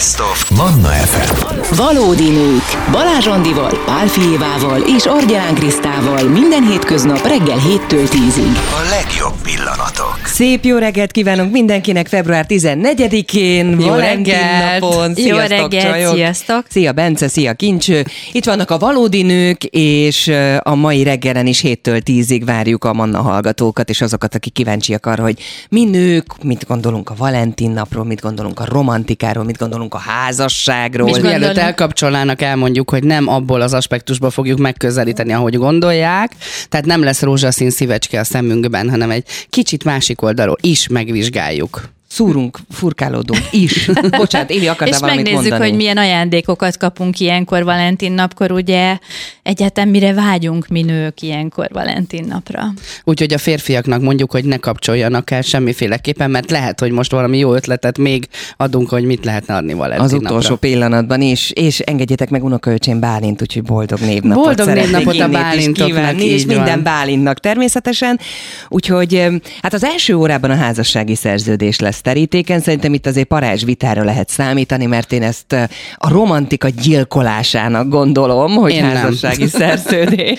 Best of Manna FM. Valódi nők. Balázs Andival, Pál Fijévával és Argyalán Krisztával minden hétköznap reggel 7-től 10-ig. A legjobb pillanatok. Szép jó reggelt kívánunk mindenkinek február 14-én. Jó reggelt. Jó reggelt, sziasztok. Szia Bence, szia Kincső. Itt vannak a valódi nők, és a mai reggelen is 7-től 10-ig várjuk a Manna hallgatókat, és azokat, akik kíváncsiak arra, hogy mi nők, mit gondolunk a Valentin napról, mit gondolunk a romantikáról, mit gondolunk a házasságról. És mielőtt elkapcsolnának, elmondjuk, hogy nem abból az aspektusból fogjuk megközelíteni, ahogy gondolják. Tehát nem lesz rózsaszín szívecske a szemünkben, hanem egy kicsit másik oldalról is megvizsgáljuk. Szúrunk, furkálódunk is. Bocsánat, Évi, akartál valamit mondani? És megnézzük, hogy milyen ajándékokat kapunk ilyenkor Valentin napkor, ugye egyetem mire vágyunk mi nők ilyenkor Valentin napra. Úgyhogy a férfiaknak mondjuk, hogy ne kapcsoljanak el semmiféleképpen, mert lehet, hogy most valami jó ötletet még adunk, hogy mit lehetne adni Valentin napra. Az utolsó pillanatban is, és engedjétek meg unokaöcsém Bálint, úgyhogy boldog névnapot. Boldog névnapot a Bálintoknak, és minden Bálintnak természetesen. Úgyhogy hát az első órában a házassági szerződés lesz terítéken. Szerintem itt azért parázs vitára lehet számítani, mert én ezt a romantika gyilkolásának gondolom, hogy én házassági szerződés.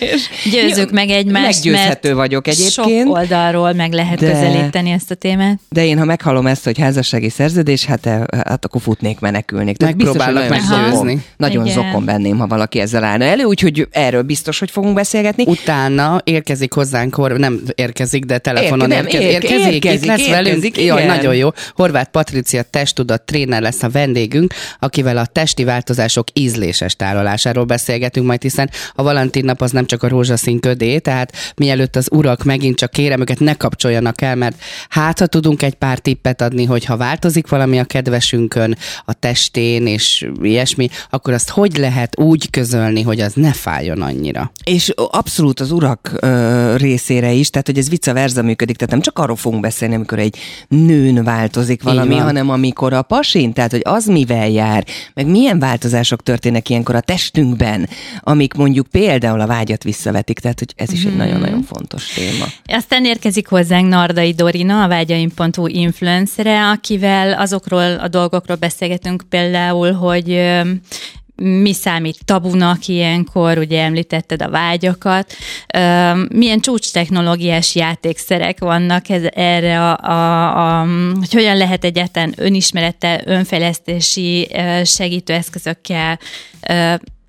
Győzzük meg egymást, meggyőzhető vagyok egyébként. Sok oldalról meg lehet közelíteni ezt a témát. De én, ha meghallom ezt, hogy házassági szerződés, hát akkor futnék, menekülnék. Megpróbálok meggyőzni. Nagyon zokon benném, ha valaki ezzel állna elő, úgyhogy erről biztos, hogy fogunk beszélgetni. Utána érkezik hozzánk, nem érkezik, de telefonon érkezik. Jaj, nagyon jó. Horváth Patricia testtudat tréner lesz a vendégünk, akivel a testi változások ízléses tárolásáról beszélgetünk majd, hiszen a Valentin nap az nem csak a rózsaszín ködé, tehát mielőtt az urak megint csak kérem őket, ne kapcsoljanak el, mert hát ha tudunk egy pár tippet adni, hogy ha változik valami a kedvesünkön, a testén és ilyesmi, akkor azt hogy lehet úgy közölni, hogy az ne fájjon annyira. És abszolút az urak részére is, tehát hogy ez vice versa működik, tehát nem csak arról fogunk beszélni, amikor egy nőn változik valami, hanem amikor a pasin, tehát hogy az mivel jár, meg milyen változások történnek ilyenkor a testünkben, amik mondjuk például a vágyat visszavetik, tehát hogy ez is egy nagyon-nagyon fontos téma. Aztán érkezik hozzánk Nardai Dorina, a vágyaim.hu influencere, akivel azokról a dolgokról beszélgetünk például, hogy mi számít tabunak ilyenkor, ugye említetted a vágyakat. Milyen csúcstechnológiás játékszerek vannak erre, hogy hogyan lehet egyáltalán önismerettel, önfejlesztési segítő eszközökkel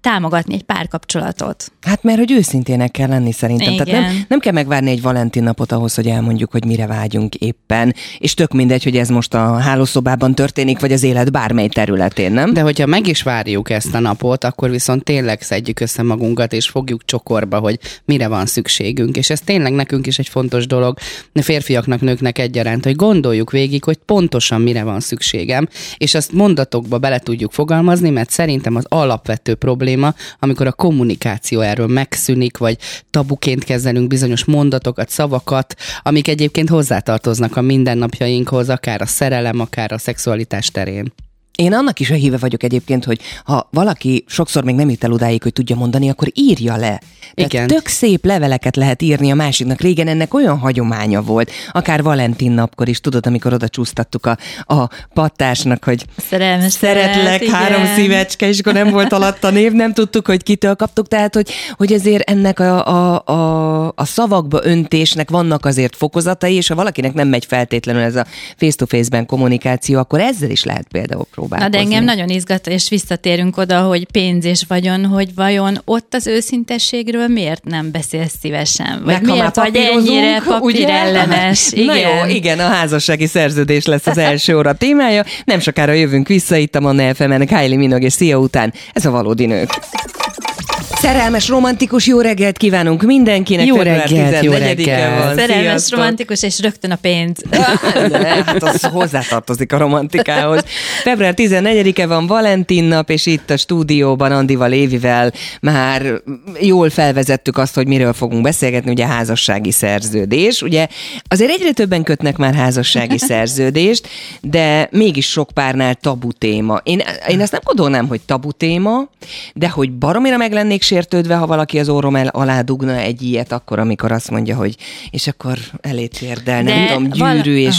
támogatni egy párkapcsolatot. Hát mert hogy őszintének kell lenni szerintem. Igen. Tehát nem kell megvárni egy Valentin napot ahhoz, hogy elmondjuk, hogy mire vágyunk éppen. És tök mindegy, hogy ez most a hálószobában történik, vagy az élet bármely területén, nem? De hogyha meg is várjuk ezt a napot, akkor viszont tényleg szedjük össze magunkat, és fogjuk csokorba, hogy mire van szükségünk. És ez tényleg nekünk is egy fontos dolog, férfiaknak, nőknek egyaránt, hogy gondoljuk végig, hogy pontosan mire van szükségem, és azt mondatokba bele tudjuk fogalmazni, mert szerintem az alapvető probléma, amikor a kommunikáció erről megszűnik, vagy tabuként kezelünk bizonyos mondatokat, szavakat, amik egyébként hozzátartoznak a mindennapjainkhoz, akár a szerelem, akár a szexualitás terén. Én annak is a híve vagyok egyébként, hogy ha valaki sokszor még nem jut el odáig, hogy tudja mondani, akkor írja le. Tehát igen. Tök szép leveleket lehet írni a másiknak. Régen ennek olyan hagyománya volt, akár Valentin napkor is, tudod, amikor oda csúsztattuk a pattásnak, hogy szeretlek, igen. 3 szívecske, és akkor nem volt alatt a név, nem tudtuk, hogy kitől kaptuk. Tehát, hogy ezért ennek a szavakba öntésnek vannak azért fokozatai, és ha valakinek nem megy feltétlenül ez a face-to-face-ben kommunikáció, akkor ezzel is lehet például próbálkozni. Na de engem nagyon izgat, és visszatérünk oda, hogy pénz és vagyon, hogy vajon ott az őszintességről miért nem beszélsz szívesen? Vagy miért vagy ennyire papírellenes? Igen. Na jó, igen, a házassági szerződés lesz az első óra témája. Nem sokára jövünk vissza itt a Manna FM-en, Kylie Minogue és Sia után. Ez a valódi nők. Szerelmes, romantikus jó reggelt kívánunk mindenkinek. Jó reggelt, jó reggelt. Szerelmes, sziasztok. Romantikus, és rögtön a pénz. Hát az hozzátartozik a romantikához. Február 14-e van Valentin nap, és itt a stúdióban Andival, Évivel már jól felvezettük azt, hogy miről fogunk beszélgetni, ugye házassági szerződés. Ugye azért egyre többen kötnek már házassági szerződést, de mégis sok párnál tabu téma. Én ezt nem gondolnám, hogy tabu téma, de hogy baromira meg lennék sértődve, ha valaki az orrom alá dugna egy ilyet, akkor, amikor azt mondja, hogy és akkor elé térdel, nem tudom, gyűrű, és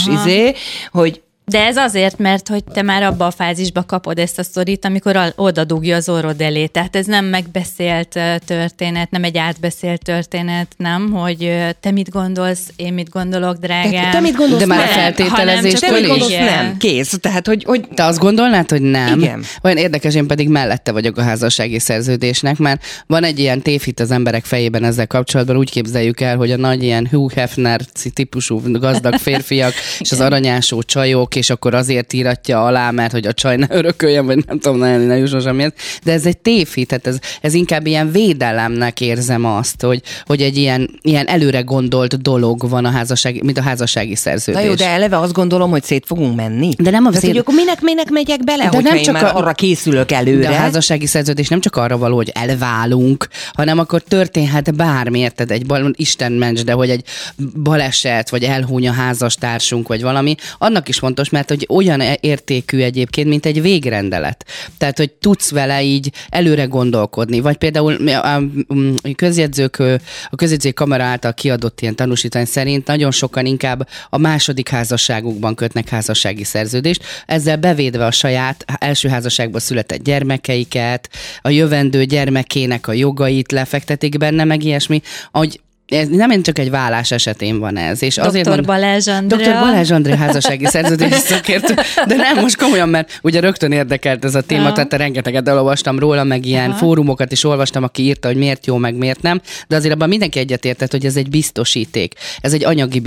hogy De ez azért, mert hogy te már abba a fázisba kapod ezt a sztorit, amikor oda dugja az orrod elé. Tehát ez nem megbeszélt történet, nem egy átbeszélt történet, nem, hogy te mit gondolsz, én mit gondolok, drágám. Te mit gondolsz? De már a feltételezéstől is. Nem, kész. Tehát, hogy te azt gondolnád, hogy nem. Igen. Olyan érdekes, én pedig mellette vagyok a házassági szerződésnek, mert van egy ilyen tévhit az emberek fejében ezzel kapcsolatban, úgy képzeljük el, hogy a nagy ilyen Hugh Hefner típusú gazdag férfiak és az aranyású csajok, és akkor azért íratja alá, mert hogy a csaj ne örököljen, vagy nem tudom, ne jusson semmiért. De ez egy tévhit, tehát ez inkább ilyen védelemnek érzem azt, hogy egy ilyen előre gondolt dolog van, mint a házassági szerződés. Na jó, de eleve azt gondolom, hogy szét fogunk menni. De nem azért. Hogy akkor minek megyek bele, de nem csak arra készülök előre. De a házassági szerződés nem csak arra való, hogy elválunk, hanem akkor történhet bármi, érted, Isten ments, de hogy egy baleset, vagy elhúny a házastársunk, vagy valami, annak is fontos, mert hogy olyan értékű egyébként, mint egy végrendelet. Tehát, hogy tudsz vele így előre gondolkodni. Vagy például a közjegyzői kamara által kiadott ilyen tanúsítvány szerint nagyon sokan inkább a második házasságukban kötnek házassági szerződést, ezzel bevédve a saját első házasságban született gyermekeiket, a jövendő gyermekének a jogait lefektetik benne, meg ilyesmi, hogy ez nem csak egy vállás esetén van ez. És Dr. Balázs Andrea házassági szerződés szakértő, de nem most komolyan, mert ugye rögtön érdekelt ez a téma, tehát rengeteget elolvastam róla, meg ilyen fórumokat is olvastam, aki írta, hogy miért jó, meg miért nem, de azért abban mindenki egyetértett, hogy ez egy biztosíték, ez egy anyagi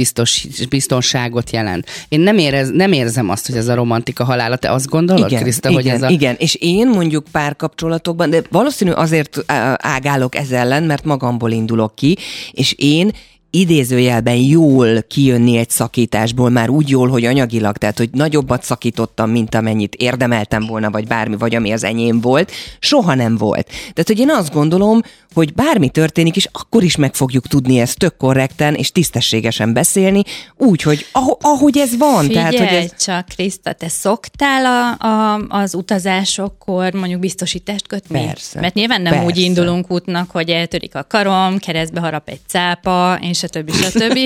biztonságot jelent. Én nem érzem azt, hogy ez a romantika halála, te azt gondolod, Kriszta, hogy ez a... Igen, és én mondjuk párkapcsolatokban, de valószínű azért ágálok ez ellen, mert magamból indulok ki, és én idézőjelben jól kijönni egy szakításból, már úgy jól, hogy anyagilag, tehát, hogy nagyobbat szakítottam, mint amennyit érdemeltem volna, vagy bármi, vagy ami az enyém volt, soha nem volt. Tehát, hogy én azt gondolom, hogy bármi történik, és akkor is meg fogjuk tudni ezt tök korrekten és tisztességesen beszélni, úgy, hogy ahogy ez van. Figyelj, tehát, hogy ez... csak, Kriszta, te szoktál az utazásokkor mondjuk biztosítást kötni? Persze. Mert nyilván nem úgy indulunk útnak, hogy eltörik a karom, keresztbe harap egy cápa, és stb.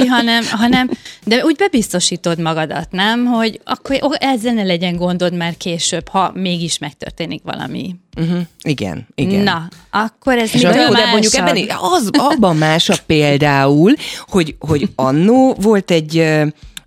hanem de úgy bebiztosítod magadat, nem? Hogy akkor ezzel ne legyen gondod már később, ha mégis megtörténik valami. Igen. Na, akkor ez mitől másabb? De mondjuk abban másabb például, hogy annó volt egy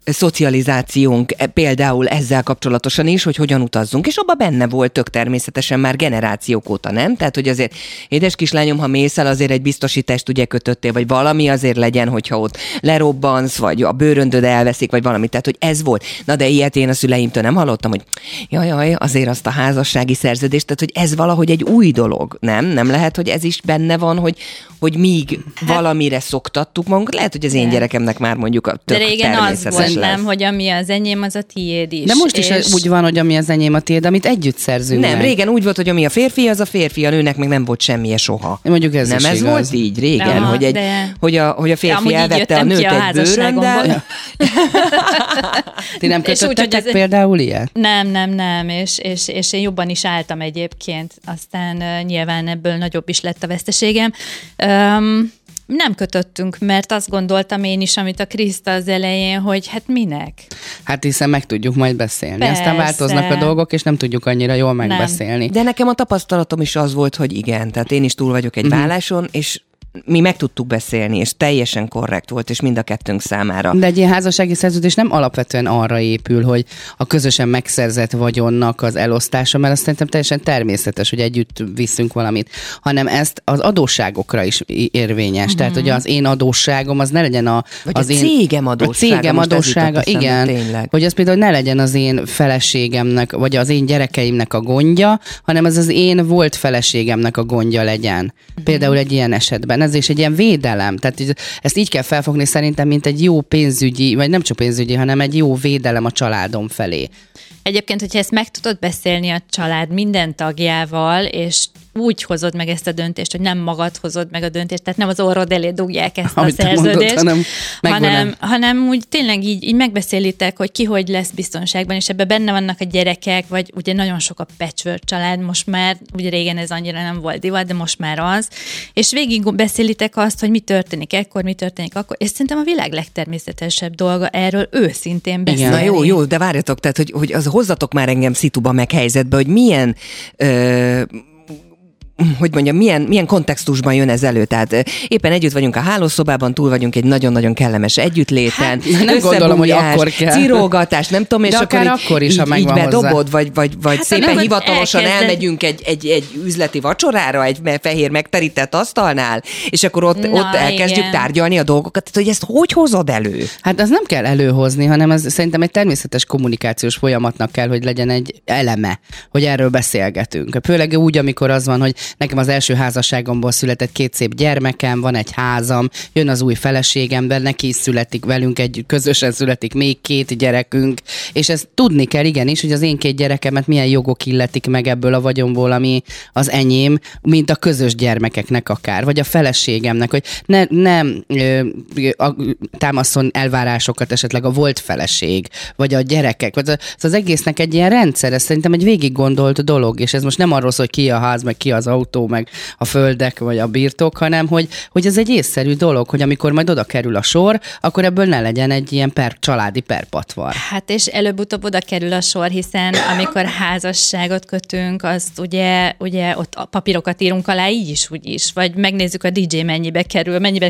szocializációnk például ezzel kapcsolatosan is, hogy hogyan utazzunk, és abban benne volt tök természetesen már generációk óta, nem? Tehát, hogy azért, édes kislányom, ha mész el, azért egy biztosítást ugye kötöttél, vagy valami azért legyen, hogyha ott lerobbansz, vagy a bőröndöd elveszik, vagy valami, tehát, hogy ez volt. Na, de ilyet én a szüleimtől nem hallottam, hogy jaj, azért azt a házassági szerződést, tehát, hogy ez valahogy egy új dolog, nem? Nem lehet, hogy ez is benne van, hogy míg valamire szoktattuk magunkat, lehet, hogy az én gyerekemnek már mondjuk a tök természetes. Nem, hogy ami az enyém, az a tiéd is. De most is úgy van, hogy ami az enyém, a tiéd, amit együtt szerzünk. Nem, régen úgy volt, hogy ami a férfi, az a férfi, a nőnek meg nem volt semmije soha. Mondjuk ez nem is ez igaz. Volt így régen, aha, hogy a férfi elvette a nőt egy bőröndel. Ti nem kötöttetek például ilyet? Nem, és én jobban is álltam egyébként, aztán nyilván ebből nagyobb is lett a veszteségem. Nem kötöttünk, mert azt gondoltam én is, amit a Kriszta az elején, hogy hát minek? Hát hiszen meg tudjuk majd beszélni. Persze. Aztán változnak a dolgok, és nem tudjuk annyira jól megbeszélni. Nem. De nekem a tapasztalatom is az volt, hogy igen, tehát én is túl vagyok egy válláson, és mi meg tudtuk beszélni, és teljesen korrekt volt, és mind a kettőnk számára. De egy ilyen házassági szerződés nem alapvetően arra épül, hogy a közösen megszerzett vagyonnak az elosztása, mert azt szerintem teljesen természetes, hogy együtt viszünk valamit, hanem ezt az adósságokra is érvényes. Mm-hmm. Tehát, hogy az én adósságom, az ne legyen a cégem adóssága, igen. Tényleg. Hogy az például ne legyen az én feleségemnek, vagy az én gyerekeimnek a gondja, hanem az én volt feleségemnek a gondja legyen. Mm-hmm. Például egy ilyen esetben. Ez is egy ilyen védelem. Tehát ezt így kell felfogni szerintem, mint egy jó pénzügyi, vagy nem csak pénzügyi, hanem egy jó védelem a családom felé. Egyébként, hogyha ezt meg tudod beszélni a család minden tagjával, és úgy hozod meg ezt a döntést, hogy nem magad hozod meg a döntést, tehát nem az orrod elé dugják ezt amit a szerződést, mondod, hanem úgy tényleg így megbeszélitek, hogy ki hogy lesz biztonságban, és ebben benne vannak a gyerekek, vagy ugye nagyon sok a patchwork család most már, ugye régen ez annyira nem volt divat, de most már az, és végig beszélitek azt, hogy mi történik ekkor, mi történik akkor, és szerintem a világ legtermészetesebb dolga erről őszintén beszélni. Igen, jó, de várjatok, tehát, hogy az hozzatok már engem szituba meg helyzetbe, hogy milyen milyen kontextusban jön ez elő? Tehát éppen együtt vagyunk a hálószobában, túl vagyunk egy nagyon-nagyon kellemes együttléten, nem gondolom, hogy akkor kell. Cirógatás, nem tudom, és de akkor is, ha megvan hozzá. Így bedobod, vagy hát szépen hivatalosan elmegyünk egy üzleti vacsorára, egy fehér megterített asztalnál, és akkor ott elkezdjük tárgyalni a dolgokat. Tehát, hogy ezt hogy hozod elő? Hát az nem kell előhozni, hanem az szerintem egy természetes kommunikációs folyamatnak kell, hogy legyen egy eleme, hogy erről beszélgetünk. Főleg úgy, amikor az van, hogy nekem az első házasságomból született 2 szép gyermekem, van egy házam, jön az új feleségemben, neki is születik velünk, közösen születik még 2 gyerekünk, és ezt tudni kell igenis, hogy az én 2 gyerekemet milyen jogok illetik meg ebből a vagyomból, ami az enyém, mint a közös gyermekeknek akár, vagy a feleségemnek, hogy nem támaszon elvárásokat esetleg a volt feleség, vagy a gyerekek. Vagy az egésznek egy ilyen rendszer, ez szerintem egy végig gondolt dolog, és ez most nem arról szól, hogy ki a ház, meg ki az autó, meg a földek, vagy a birtok, hanem hogy ez egy észszerű dolog, hogy amikor majd oda kerül a sor, akkor ebből ne legyen egy ilyen családi perpatvar. Hát és előbb-utóbb oda kerül a sor, hiszen amikor házasságot kötünk, azt ugye ott a papírokat írunk alá, így is, úgy is, vagy megnézzük a DJ mennyibe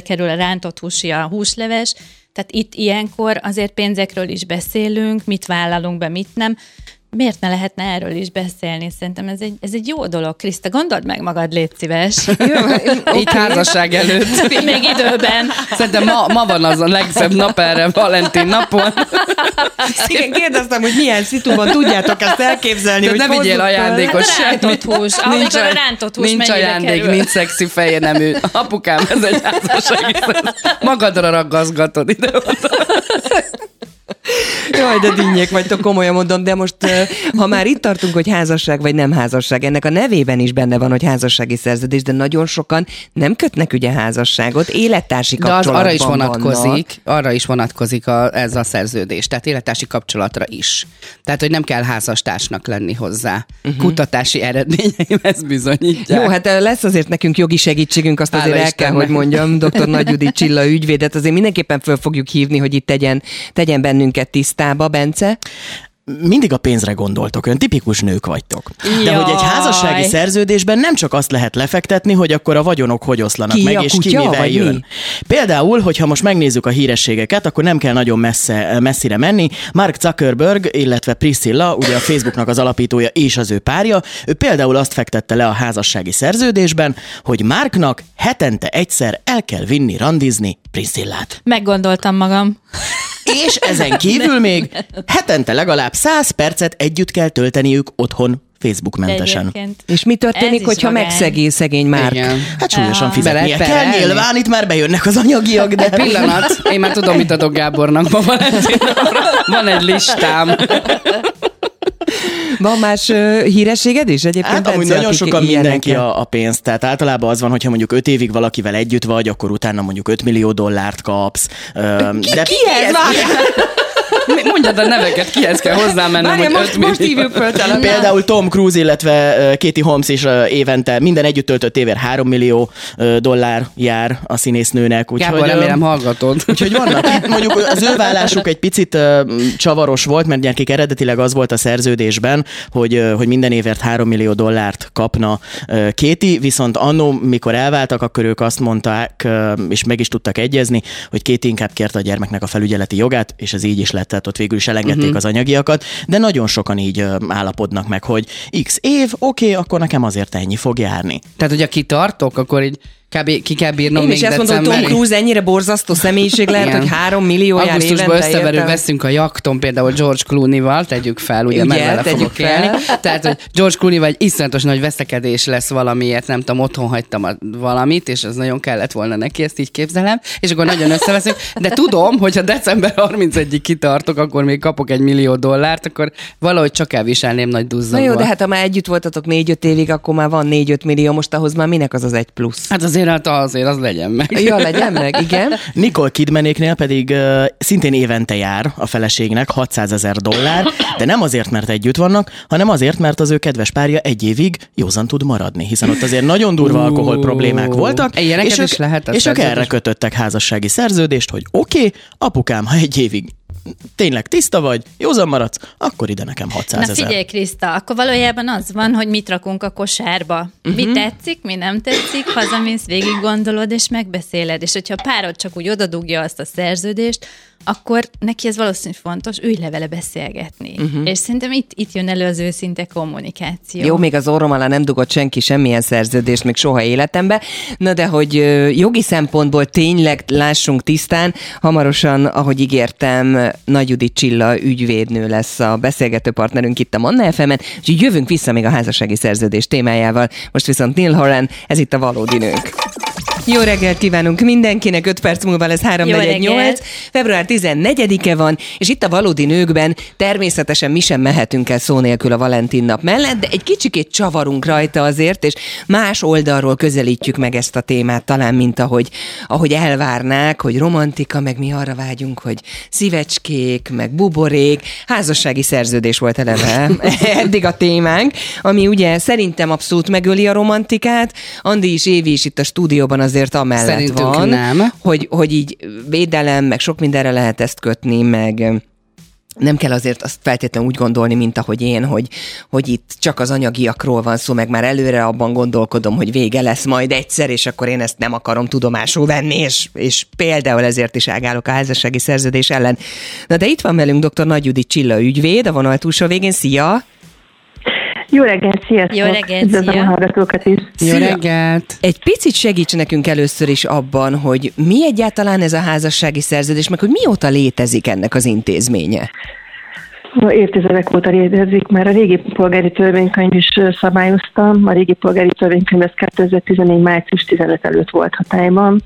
kerül a rántott húsi, a húsleves, tehát itt ilyenkor azért pénzekről is beszélünk, mit vállalunk be, mit nem. Miért ne lehetne erről is beszélni? Szerintem ez egy jó dolog. Kriszta, gondold meg magad, légy szíves. Itt házasság előtt. Még időben. Szerintem ma van az a legszebb nap erre, Valentin napon. Igen, kérdeztem, hogy milyen szituban tudjátok ezt elképzelni. Tehát ne vigyél ajándékos semmit. Amikor a rántott hús mennyibe kerül. Nincs ajándék, nincs szexi feje nemű. Apukám, ez egy házasság. Magadra raggazgatod ide-oda. Jaj, de dinnyék vagytok, komolyan mondom, de most, ha már itt tartunk, hogy házasság vagy nem házasság, ennek a nevében is benne van, hogy házassági szerződés, de nagyon sokan nem kötnek ugye házasságot, élettársi kapcsolatban vannak. De az arra is vonatkozik ez a szerződés, tehát élettársi kapcsolatra is. Tehát, hogy nem kell házastársnak lenni hozzá. Uh-huh. Kutatási eredményeim ezt bizonyítják. Jó, hát lesz azért nekünk jogi segítségünk, azt azért el kell, hogy mondjam, dr. Nagy Judit Csilla ügyvédet, azért mindenképpen föl fogjuk hívni, hogy itt tegyen bennünket tisztába, Bence. Mindig a pénzre gondoltok, olyan tipikus nők vagytok. Jaj. De hogy egy házassági szerződésben nem csak azt lehet lefektetni, hogy akkor a vagyonok hogy oszlanak meg, és ki mivel jön. Mi? Például, hogyha most megnézzük a hírességeket, akkor nem kell nagyon messzire menni. Mark Zuckerberg, illetve Priscilla, ugye a Facebooknak az alapítója és az ő párja, ő például azt fektette le a házassági szerződésben, hogy Marknak hetente egyszer el kell vinni randizni Priscillát. Meggondoltam magam. És ezen kívül még hetente legalább 100 percet együtt kell tölteniük otthon Facebookmentesen. Egyébként. És mi történik, hogyha megszegél szegény Márk? Igen. Hát súlyosan fizetnie kell, nyilván itt már bejönnek az anyagiak, de... Egy pillanat, én már tudom, mit adok Gábornak ma Valentinra. Van egy listám. Van más hírességed is egyébként? Hát amúgy nagyon sokan mindenki a pénzt. Tehát általában az van, hogyha mondjuk 5 évig valakivel együtt vagy, akkor utána mondjuk $5 millió kapsz. Mondjad a neveket, kihez kell hozzámennem, hogy most hívjuk föl talán. Például Tom Cruise, illetve Katie Holmes is évente minden együtt töltött évért $3 millió jár a színésznőnek. Gábor, remélem hallgatod. Úgyhogy vannak. Itt mondjuk az ő vállásuk egy picit csavaros volt, mert nekik eredetileg az volt a szerződésben, hogy minden évért $3 millió kapna Katie, viszont annó, mikor elváltak, akkor ők azt mondták, és meg is tudtak egyezni, hogy Katie inkább kérte a gyermeknek a felügyeleti jogát, és ez így is lett, tehát ott végül is elengedték az anyagiakat, de nagyon sokan így állapodnak meg, hogy x év, oké, akkor nekem azért ennyi fog járni. Tehát, hogyha kitartok, akkor így Kb. Ki kell bírnom én még decemberig. Én is azt mondom, Tom Cruise ennyire borzasztó személyiség lehet, hogy 3 millióján évente értem. Augusztusban összeverő veszünk a jakton, például George Clooney-val, tegyük fel, ugye meg vele fogok élni. Tehát, hogy George Clooney-val egy iszonyatos nagy veszekedés lesz valamiért, nem tudom, otthon hagytam valamit, és ez nagyon kellett volna neki, ezt így képzelem, és akkor nagyon összeveszünk. De tudom, hogyha december 31-ig kitartok, akkor még kapok $1 millió, akkor valahogy csak elviselném nagy duzzadban. Na jó, de hát ha már együtt voltatok 4-5 évig, akkor már van 4-5 millió, most ahhoz már minek az az egy plusz? Hát azért az legyen meg. Ja, legyen meg, igen. Nicole Kidmanéknél pedig szintén évente jár a feleségnek $600,000, de nem azért, mert együtt vannak, hanem azért, mert az ő kedves párja egy évig józan tud maradni, hiszen ott azért nagyon durva alkohol problémák voltak, és ők erre kötöttek házassági szerződést, hogy oké, apukám, ha egy évig tényleg tiszta vagy, józan maradsz, akkor ide nekem 600,000. Na figyelj, Kriszta, akkor valójában az van, hogy mit rakunk a kosárba. Mi tetszik, mi nem tetszik, hazamész, végig gondolod, és megbeszéled. És hogyha párod csak úgy odadugja azt a szerződést, akkor neki ez valószínűleg fontos, ülj le vele beszélgetni. És szerintem itt jön elő az őszinte kommunikáció. Jó, még az orrom alá nem dugott senki semmilyen szerződést, még soha életembe. Na de, hogy jogi szempontból tényleg lássunk tisztán, hamarosan, ahogy ígértem, Nagy Judit Csilla ügyvédnő lesz a beszélgető partnerünk itt a Manna FM-en, és így jövünk vissza még a házassági szerződés témájával. Most viszont Neil Horán, ez itt a Valódi Nők. Jó reggelt kívánunk mindenkinek, 5 perc múlva lesz 3:48. Február 14-e van, és itt a Valódi Nőkben természetesen mi sem mehetünk el szó nélkül a Valentin nap mellett, de egy kicsikét csavarunk rajta azért, és más oldalról közelítjük meg ezt a témát, talán mint ahogy elvárnák, hogy romantika, meg mi arra vágyunk, hogy szívecskék, meg buborék, házassági szerződés volt eleve eddig a témánk, ami ugye szerintem abszolút megöli a romantikát. Andi és Évi is itt a stúdióban azért amellett szerintünk van, hogy így védelem, meg sok mindenre lehet ezt kötni, meg nem kell azért azt feltétlenül úgy gondolni, mint ahogy én, hogy itt csak az anyagiakról van szó, meg már előre abban gondolkodom, hogy vége lesz majd egyszer, és akkor én ezt nem akarom tudomásul venni, és például ezért is ágálok a házassági szerződés ellen. Na de itt van velünk dr. Nagy Judit Csilla ügyvéd, a vonal túlsó végén. Szia! Jó reggelt, sziasztok! Jó reggelt, üdvözlöm a hallgatókat is! Jó reggelt! Egy picit segíts nekünk először is abban, hogy mi egyáltalán ez a házassági szerződés, meg hogy mióta létezik ennek az intézménye? Évtizedek óta létezik, már a régi polgári törvénykönyv is szabályoztam. A régi polgári törvénykönyv az 2014. március 15 előtt volt hatályban.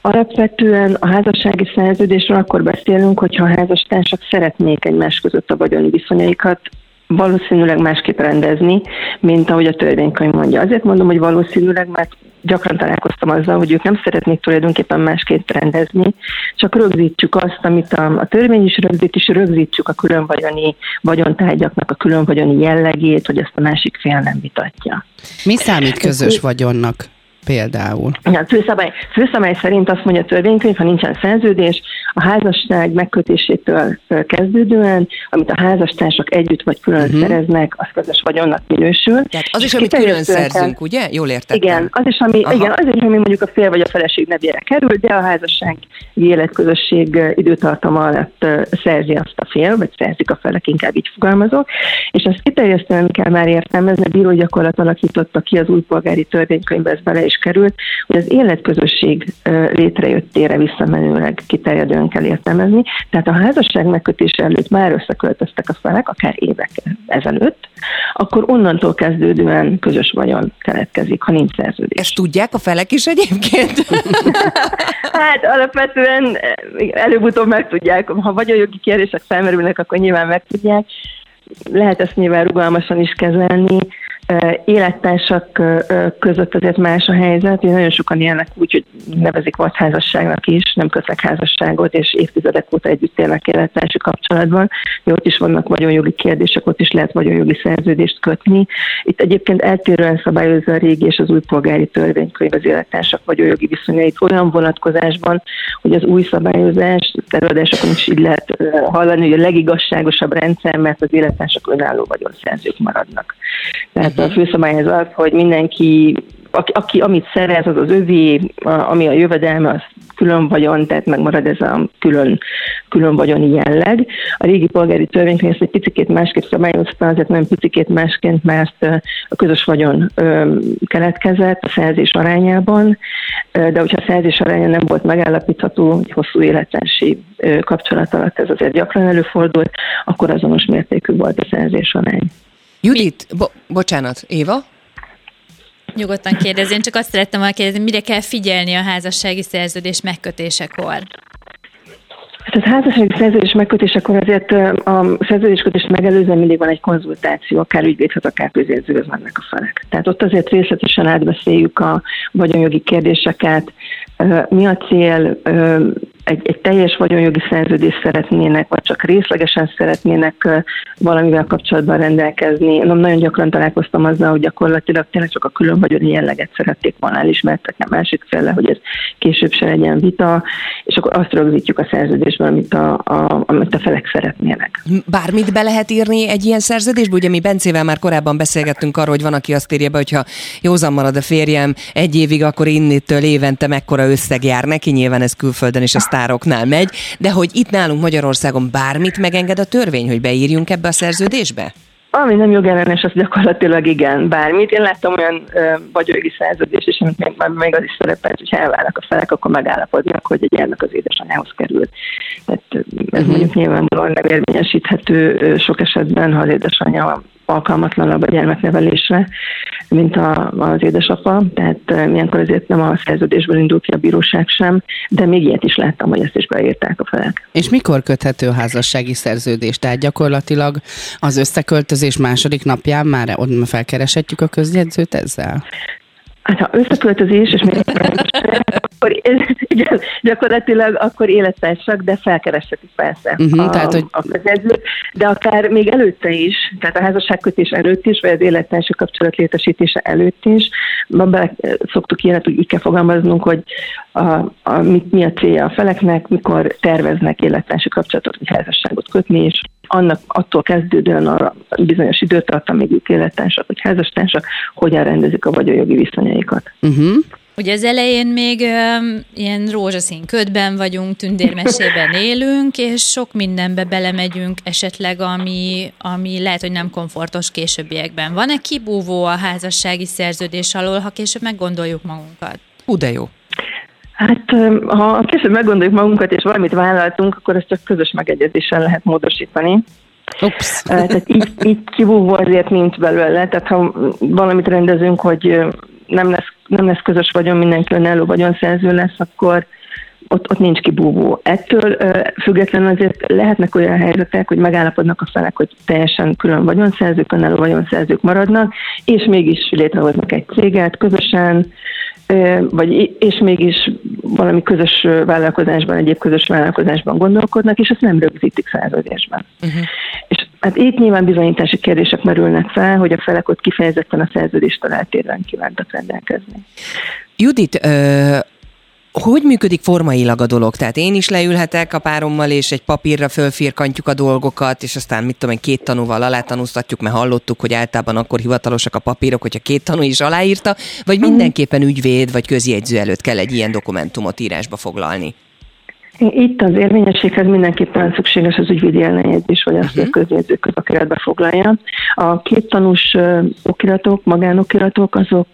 Alapvetően a házassági szerződésről akkor beszélünk, hogyha a házastársak szeretnék egymás között a vagyoni viszonyaikat valószínűleg másképp rendezni, mint ahogy a törvénykönyv mondja. Azért mondom, hogy valószínűleg, mert gyakran találkoztam azzal, hogy ők nem szeretnék tulajdonképpen másképp rendezni, csak rögzítsük azt, amit a törvény is rögzít, és rögzítsük a különvagyoni vagyontárgyaknak a különvagyoni jellegét, hogy ezt a másik fél nem vitatja. Mi számít közös vagyonnak? Például. A főszabály szerint azt mondja a törvénykönyv, ha nincsen szerződés, a házasság megkötésétől kezdődően, amit a házastársak együtt vagy külön szereznek, az közös vagyonnak minősül. Tehát az is, amit külön szerzünk, ugye? Jól értettem. Igen, az is, ami mondjuk a fél vagy a feleség nevére kerül, de a házassági életközösség időtartama alatt szerzi azt a fél, vagy szerzik a felek, inkább így fogalmazok. És azt kiterjesztően kell már értelmezni, a bírói gyakorlat alakította ki az új polgári törvénykönyvbe, ez bele is került, hogy az életközösség létrejöttére visszamenőleg kiterjedően kell értelmezni. Tehát a házasság megkötése előtt már összeköltöztek a felek, akár évek ezelőtt, akkor onnantól kezdődően közös vagyon keletkezik, ha nincs szerződés. Ezt tudják a felek is egyébként? Hát alapvetően előbb-utóbb megtudják. Ha vagyonjogi kérdések felmerülnek, akkor nyilván megtudják. Lehet ezt nyilván rugalmasan is kezelni. Élettársak között azért más a helyzet, és nagyon sokan élnek úgy, hogy nevezik vadházasságnak is, nem kötnek házasságot, és évtizedek óta együtt élnek élettársi kapcsolatban. Ott is vannak vagyonjogi kérdések, ott is lehet vagyonjogi szerződést kötni. Itt egyébként eltérően szabályozza a régi és az új polgári törvénykönyv az élettársak vagyonjogi viszonyait olyan vonatkozásban, hogy az új szabályozás, előadásokon is így lehet hallani, hogy a legigazságosabb rendszer, mert az élettársak önálló vagyonszerzők maradnak. Tehát a főszabály az, hogy mindenki, aki amit szerez, az övé, ami a jövedelme, az külön vagyon, tehát megmarad ez a külön vagyoni jelleg. A régi polgári törvénykönyv ezt egy picikét másként szabályozta, azért nem picikét másként, mert a közös vagyon keletkezett a szerzés arányában, de hogyha a szerzés aránya nem volt megállapítható, hosszú élettársi kapcsolat alatt ez azért gyakran előfordult, akkor azonos mértékű volt a szerzés arány. Judit, bocsánat, Éva? Nyugodtan kérdez, én csak azt szerettem volna kérdezni, mire kell figyelni a házassági szerződés megkötésekor? Hát a házassági szerződés megkötésekor azért a szerződéskötést megelőzően mindig van egy konzultáció, akár ügyvédhez, akár közjegyzőhöz mennek a felek. Tehát ott azért részletesen átbeszéljük a vagyonjogi kérdéseket, mi a cél, egy teljes vagyonjogi szerződést szeretnének, vagy csak részlegesen szeretnének valamivel kapcsolatban rendelkezni. Nagyon gyakran találkoztam azzal, hogy gyakorlatilag tényleg csak a külön vagyoni jelleget szerették volna elismertek a másik féllel, hogy ez később se legyen vita, és akkor azt rögzítjük a szerződésben, amit a felek szeretnének. Bármit be lehet írni egy ilyen szerződésbe? Ugye mi Bencével már korábban beszélgettünk arról, hogy van, aki azt írja be, hogyha józan marad a férjem egy évig, akkor innentől évente mekkora összeg jár neki, nyilván ez külföldön is tároknál megy, de hogy itt nálunk Magyarországon bármit megenged a törvény, hogy beírjunk ebbe a szerződésbe? Ami nem jogellenes, az gyakorlatilag igen, bármit. Én láttam olyan vagyonjogi szerződést is, amit még az is szerepelt, hogyha elválnak a felek, akkor megállapodnak, hogy egy gyermek az édesanyához került. Tehát ez mondjuk nyilvánvalóan nem érvényesíthető sok esetben, ha az édesanyja alkalmatlanabb a gyermeknevelésre, mint az édesapa, tehát ilyenkor azért nem a szerződésből indul ki a bíróság sem, de még ilyet is láttam, hogy ezt is beírták a felek. És mikor köthető házassági szerződés? Tehát gyakorlatilag az összeköltözés második napján már felkereshetjük a közjegyzőt ezzel? Hát ha összeköltözés, és még akkor igen, gyakorlatilag akkor élettársak, de felkeresheti persze a közjegyzőt, de akár még előtte is, tehát a házasságkötés előtt is, vagy az élettársi kapcsolat létesítése előtt is, bele szoktuk ilyenet, úgy kell fogalmaznunk, hogy mi a célja a feleknek, mikor terveznek élettársi kapcsolatot, vagy házasságot kötni, és annak attól kezdődően arra bizonyos időtartam, még ők élettársak, vagy házastársak, hogyan rendezik a vagyonjogi viszonyaikat. Uh-huh. Ugye az elején még ilyen rózsaszín ködben vagyunk, tündérmesében élünk, és sok mindenbe belemegyünk esetleg, ami lehet, hogy nem komfortos későbbiekben. Van-e kibúvó a házassági szerződés alól, ha később meggondoljuk magunkat? Hú, de jó! Hát, ha később meggondoljuk magunkat, és valamit vállaltunk, akkor ezt csak közös megegyezéssel lehet módosítani. Ups. Tehát így kibúvó azért nincs belőle, tehát ha valamit rendezünk, hogy nem lesz közös vagyon, mindenki önálló vagyonszerző lesz, akkor ott nincs kibúvó. Ettől függetlenül azért lehetnek olyan helyzetek, hogy megállapodnak a felek, hogy teljesen külön vagyonszerzők, önálló vagyonszerzők maradnak, és mégis létrehoznak egy céget közösen, és mégis valami közös vállalkozásban, egyéb közös vállalkozásban gondolkodnak, és ezt nem rögzítik szerződésben. Uh-huh. És hát itt nyilván bizonyítási kérdések merülnek fel, hogy a felek ott kifejezetten a szerződéstől eltérően kívántak rendelkezni. Judit, hogy működik formailag a dolog? Tehát én is leülhetek a párommal, és egy papírra fölfirkantjuk a dolgokat, és aztán két tanúval alátanúztatjuk, mert hallottuk, hogy általában akkor hivatalosak a papírok, hogyha két tanú is aláírta, vagy mindenképpen ügyvéd vagy közjegyző előtt kell egy ilyen dokumentumot írásba foglalni? Itt az érvényességhez mindenképpen szükséges az ügyvédi ellenjegyzés, vagy azt, hogy a közjegyző közokiratba foglalja. A két tanús okiratok, magánokiratok, azok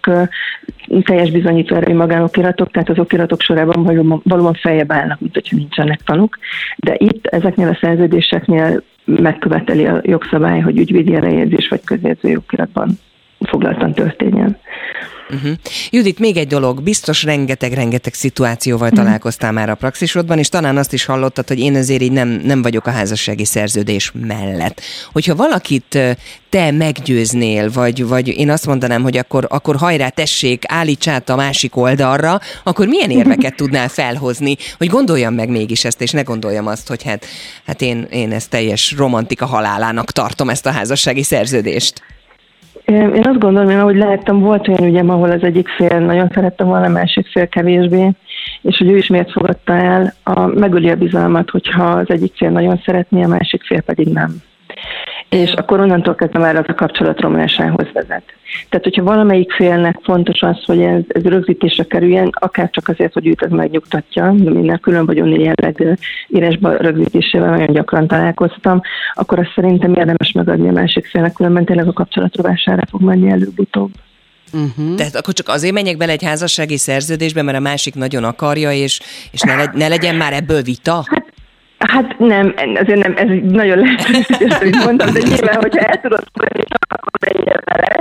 teljes bizonyító erejű magánokiratok, tehát az okiratok sorában valóban feljebb állnak, mint hogyha nincsenek tanúk. De itt ezeknél a szerződéseknél megköveteli a jogszabály, hogy ügyvédi ellenjegyzés vagy közjegyző jogiratban foglaltan történjen. Uh-huh. Judit, még egy dolog, biztos rengeteg szituációval találkoztál már a praxisodban, és talán azt is hallottad, hogy én azért így nem vagyok a házassági szerződés mellett. Hogyha valakit te meggyőznél, vagy én azt mondanám, hogy akkor hajrá, tessék, állíts át a másik oldalra, akkor milyen érveket tudnál felhozni, hogy gondoljam meg mégis ezt, és ne gondoljam azt, hogy hát én ezt teljes romantika halálának tartom ezt a házassági szerződést. Én azt gondolom, hogy ahogy láttam, volt olyan ügyem, ahol az egyik fél nagyon szerette volna, a másik fél kevésbé, és hogy ő is miért fogadta el, megöli a bizalmat, hogyha az egyik fél nagyon szeretné, a másik fél pedig nem. És akkor onnantól kezdve már az a kapcsolat romlásához vezet. Tehát, hogyha valamelyik félnek fontos az, hogy ez rögzítésre kerüljen, akár csak azért, hogy őt ez megnyugtatja, de minden külön vagyoni jelleg írásban rögzítésével nagyon gyakran találkoztam, akkor azt szerintem érdemes megadni a másik félnek, különben tényleg a kapcsolat rovására fog menni előbb-utóbb. Uh-huh. Tehát akkor csak azért menjek bele egy házassági szerződésbe, mert a másik nagyon akarja, és ne legyen már ebből vita? Hát nem, azért nem, ez nagyon lehetőséges, hogy mondtam, de nyilván, hogyha el tudod mondani, akkor menjél vele,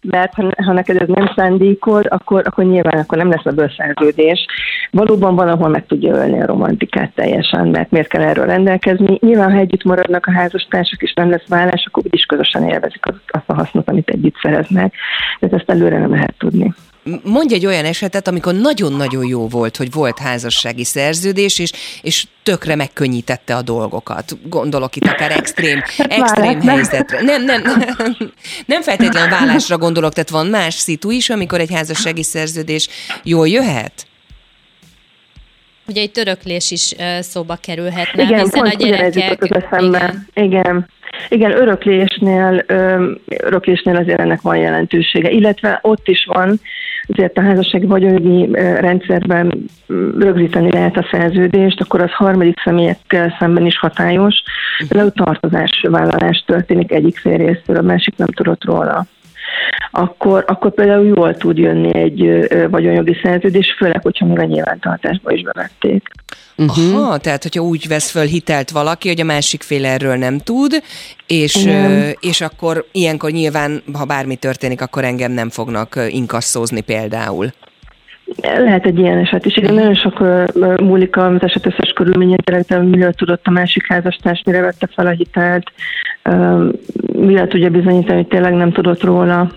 mert ha neked ez nem szándékod, akkor nyilván akkor nem lesz ebből szerződés. Valóban van, ahol meg tudja ölni a romantikát teljesen, mert miért kell erről rendelkezni. Nyilván, ha együtt maradnak a házastársak, és nem lesz vállás, akkor úgyis közösen élvezik azt a hasznot, amit együtt szereznek. De ezt előre nem lehet tudni. Mondj egy olyan esetet, amikor nagyon-nagyon jó volt, hogy volt házassági szerződés, és tökre megkönnyítette a dolgokat. Gondolok itt akár extrém helyzetre. Nem feltétlenül vállásra gondolok, tehát van más szitu is, amikor egy házassági szerződés jól jöhet? Ugye egy töröklés is szóba kerülhetne, igen, hiszen a gyerekek... Igen, öröklésnél azért ennek van jelentősége, illetve ott is van, azért a házassági vagyonjogi rendszerben rögzíteni lehet a szerződést, akkor az harmadik személyekkel szemben is hatályos, de tartozásvállalás történik egyik fél részről, a másik nem tudott róla. Akkor például jól tud jönni egy vagyonjogi szerződés, főleg, hogyha még a nyilvántartásba is bevették. Uh-huh. Aha, tehát hogyha úgy vesz föl hitelt valaki, hogy a másik fél erről nem tud, és akkor ilyenkor nyilván, ha bármi történik, akkor engem nem fognak inkasszózni például. Lehet egy ilyen eset is. Igen, nagyon sok múlik az eset összes körülménye, de miről tudott a másik házastárs, mire vette fel a hitelt, mivel tudja bizonyítani, hogy tényleg nem tudott róla.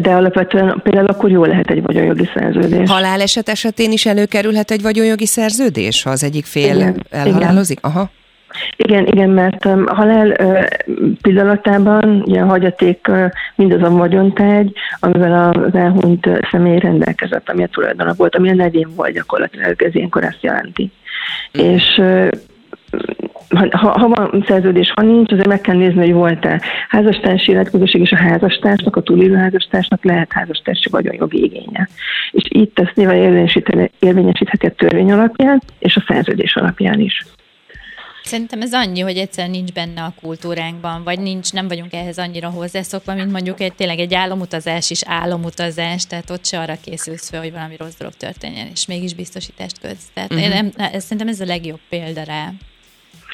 De alapvetően például akkor jó lehet egy vagyonjogi szerződés. Haláleset esetén is előkerülhet egy vagyonjogi szerződés, ha az egyik fél elhalálozik? Igen. Aha. Igen, mert a halál pillanatában ugye, a hagyaték mindaz a vagyontárgy, amivel az elhunyt személy rendelkezett, ami a tulajdona volt, ami a nevén volt gyakorlatilag, ez ilyenkor ezt jelenti. És ha van szerződés, ha nincs, azért meg kell nézni, hogy volt-e házastársi életközösség, és a házastársnak, a túlélő házastársnak lehet házastársi vagyonjogi igénye. És itt ezt nyilván érvényesítheti a törvény alapján, és a szerződés alapján is. Szerintem ez annyi, hogy egyszerűen nincs benne a kultúránkban, vagy nem vagyunk ehhez annyira hozzászokva, mint mondjuk egy álomutazás is álomutazás, tehát ott se arra készülsz fel, hogy valami rossz dolog történjen, és mégis biztosítást kötsz. Tehát szerintem ez a legjobb példa rá.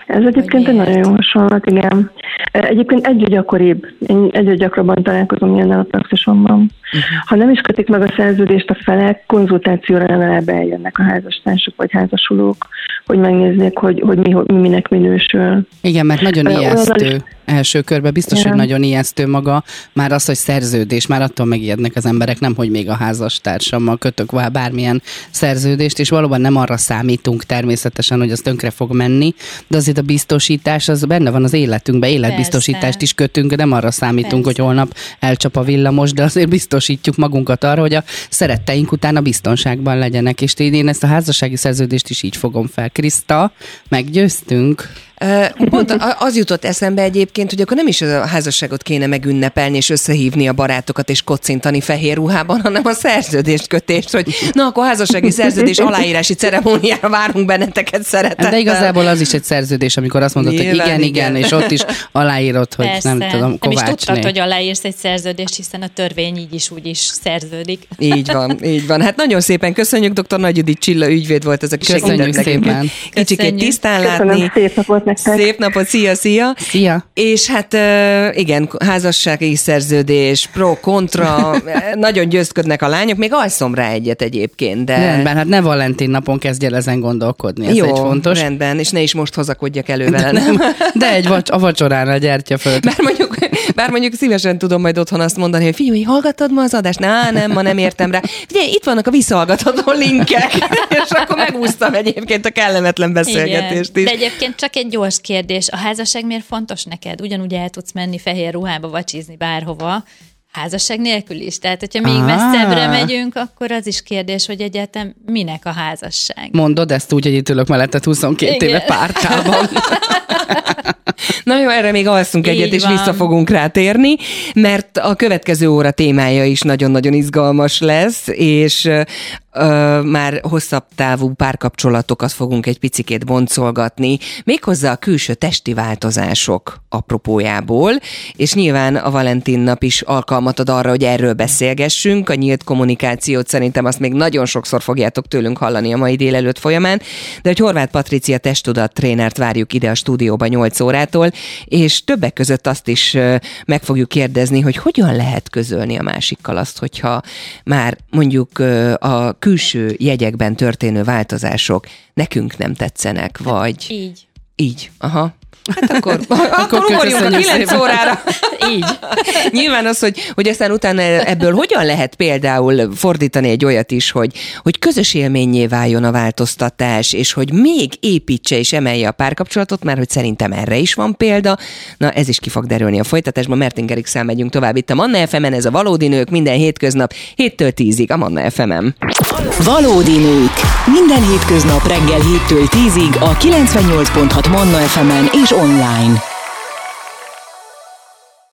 Ez egyébként egy nagyon jó hasonlat, igen. Egyébként egyre gyakrabban találkozom ilyennel a praxisomban. Ha nem is kötik meg a szerződést a felek, konzultációra legalább eljönnek a házastársok vagy házasulók, hogy megnézzék, hogy mi minek minősül. Igen, mert nagyon ijesztő első körben. Biztos, hogy nagyon ijesztő maga már az, hogy szerződés. Már attól megijednek az emberek, nem, hogy még a házastársammal kötök bármilyen szerződést, és valóban nem arra számítunk természetesen, hogy az tönkre fog menni, de azért a biztosítás az benne van az életünkben, életbiztosítást is kötünk, nem arra számítunk, hogy holnap elcsap a villamos, de azért biztosítjuk magunkat arra, hogy a szeretteink utána biztonságban legyenek, és én ezt a házassági szerződést is így fogom fel. Kriszta, meggyőztünk? Pont az jutott eszembe egyébként, hogy akkor nem is a házasságot kéne megünnepelni, és összehívni a barátokat, és kocintani fehér ruhában, hanem a szerződést kötést, hogy na, akkor házassági szerződés aláírási ceremóniára várunk benneteket szeretettel. De igazából az is egy szerződés, amikor azt mondod, nyilván, hogy igen, és ott is aláírod, hogy persze, nem tudom, Kovácsné. Nem is tudtad, hogy aláírsz egy szerződést, hiszen a törvény így is úgy is szerződik. Így van. Hát nagyon szépen köszönjük, dr. Nagy Judit Csilla ügyvéd volt ez a köszönjük szépen. Kicsikét tisztán látni. Szép napot, szia! Szia! És hát igen, házassági szerződés, pro, kontra, nagyon győzködnek a lányok, még alszom rá egyet egyébként, de... Rendben, hát ne Valentin napon kezdj el ezen gondolkodni, ez jó, egy fontos. Jó, rendben, és ne is most hozakodjak elő vele. De a vacsorára a gyertyaföld. Bár mondjuk szívesen tudom majd otthon azt mondani, hogy figyelj, hallgattad ma az adást? Nem, ma nem értem rá. Figyelj, itt vannak a visszahallgatható linkek, és akkor megúsztam egyébként a kellemetlen beszélgetést is. De egyébként csak egy gyors kérdés. A házasság miért fontos neked? Ugyanúgy el tudsz menni fehér ruhába vacsizni bárhova, házasság nélkül is. Tehát, hogyha még messzebbre megyünk, akkor az is kérdés, hogy egyáltalán minek a házasság. Mondod ezt úgy, hogy itt ülök mellett 22 éve pártában. Na jó, erre még alszunk egyet, és vissza fogunk rátérni, mert a következő óra témája is nagyon-nagyon izgalmas lesz, és már hosszabb távú párkapcsolatokat fogunk egy picikét boncolgatni, méghozzá a külső testi változások apropójából, és nyilván a Valentin nap is alkalmat ad arra, hogy erről beszélgessünk. A nyílt kommunikációt szerintem azt még nagyon sokszor fogjátok tőlünk hallani a mai délelőtt folyamán, de hogy Horváth Patricia testtudattrénert várjuk ide a stúdióba 8 órától, és többek között azt is meg fogjuk kérdezni, hogy hogyan lehet közölni a másikkal azt, hogyha már mondjuk a külső jegyekben történő változások nekünk nem tetszenek, vagy... Így, aha. Hát akkor ugorjunk a 9 órára. Így. Nyilván az, hogy aztán utána ebből hogyan lehet például fordítani egy olyat is, hogy közös élménnyé váljon a változtatás, és hogy még építse és emelje a párkapcsolatot, mert hogy szerintem erre is van példa. Na, ez is ki fog derülni a folytatásban, Mertingerixel megyünk tovább. Itt a Manna FM-en, ez a Valódi Nők, minden hétköznap 7-től 10-ig a Manna FM-en. Valódi Nők, minden hétköznap reggel 7-től 10-ig a 98.6 Manna FM-en és online.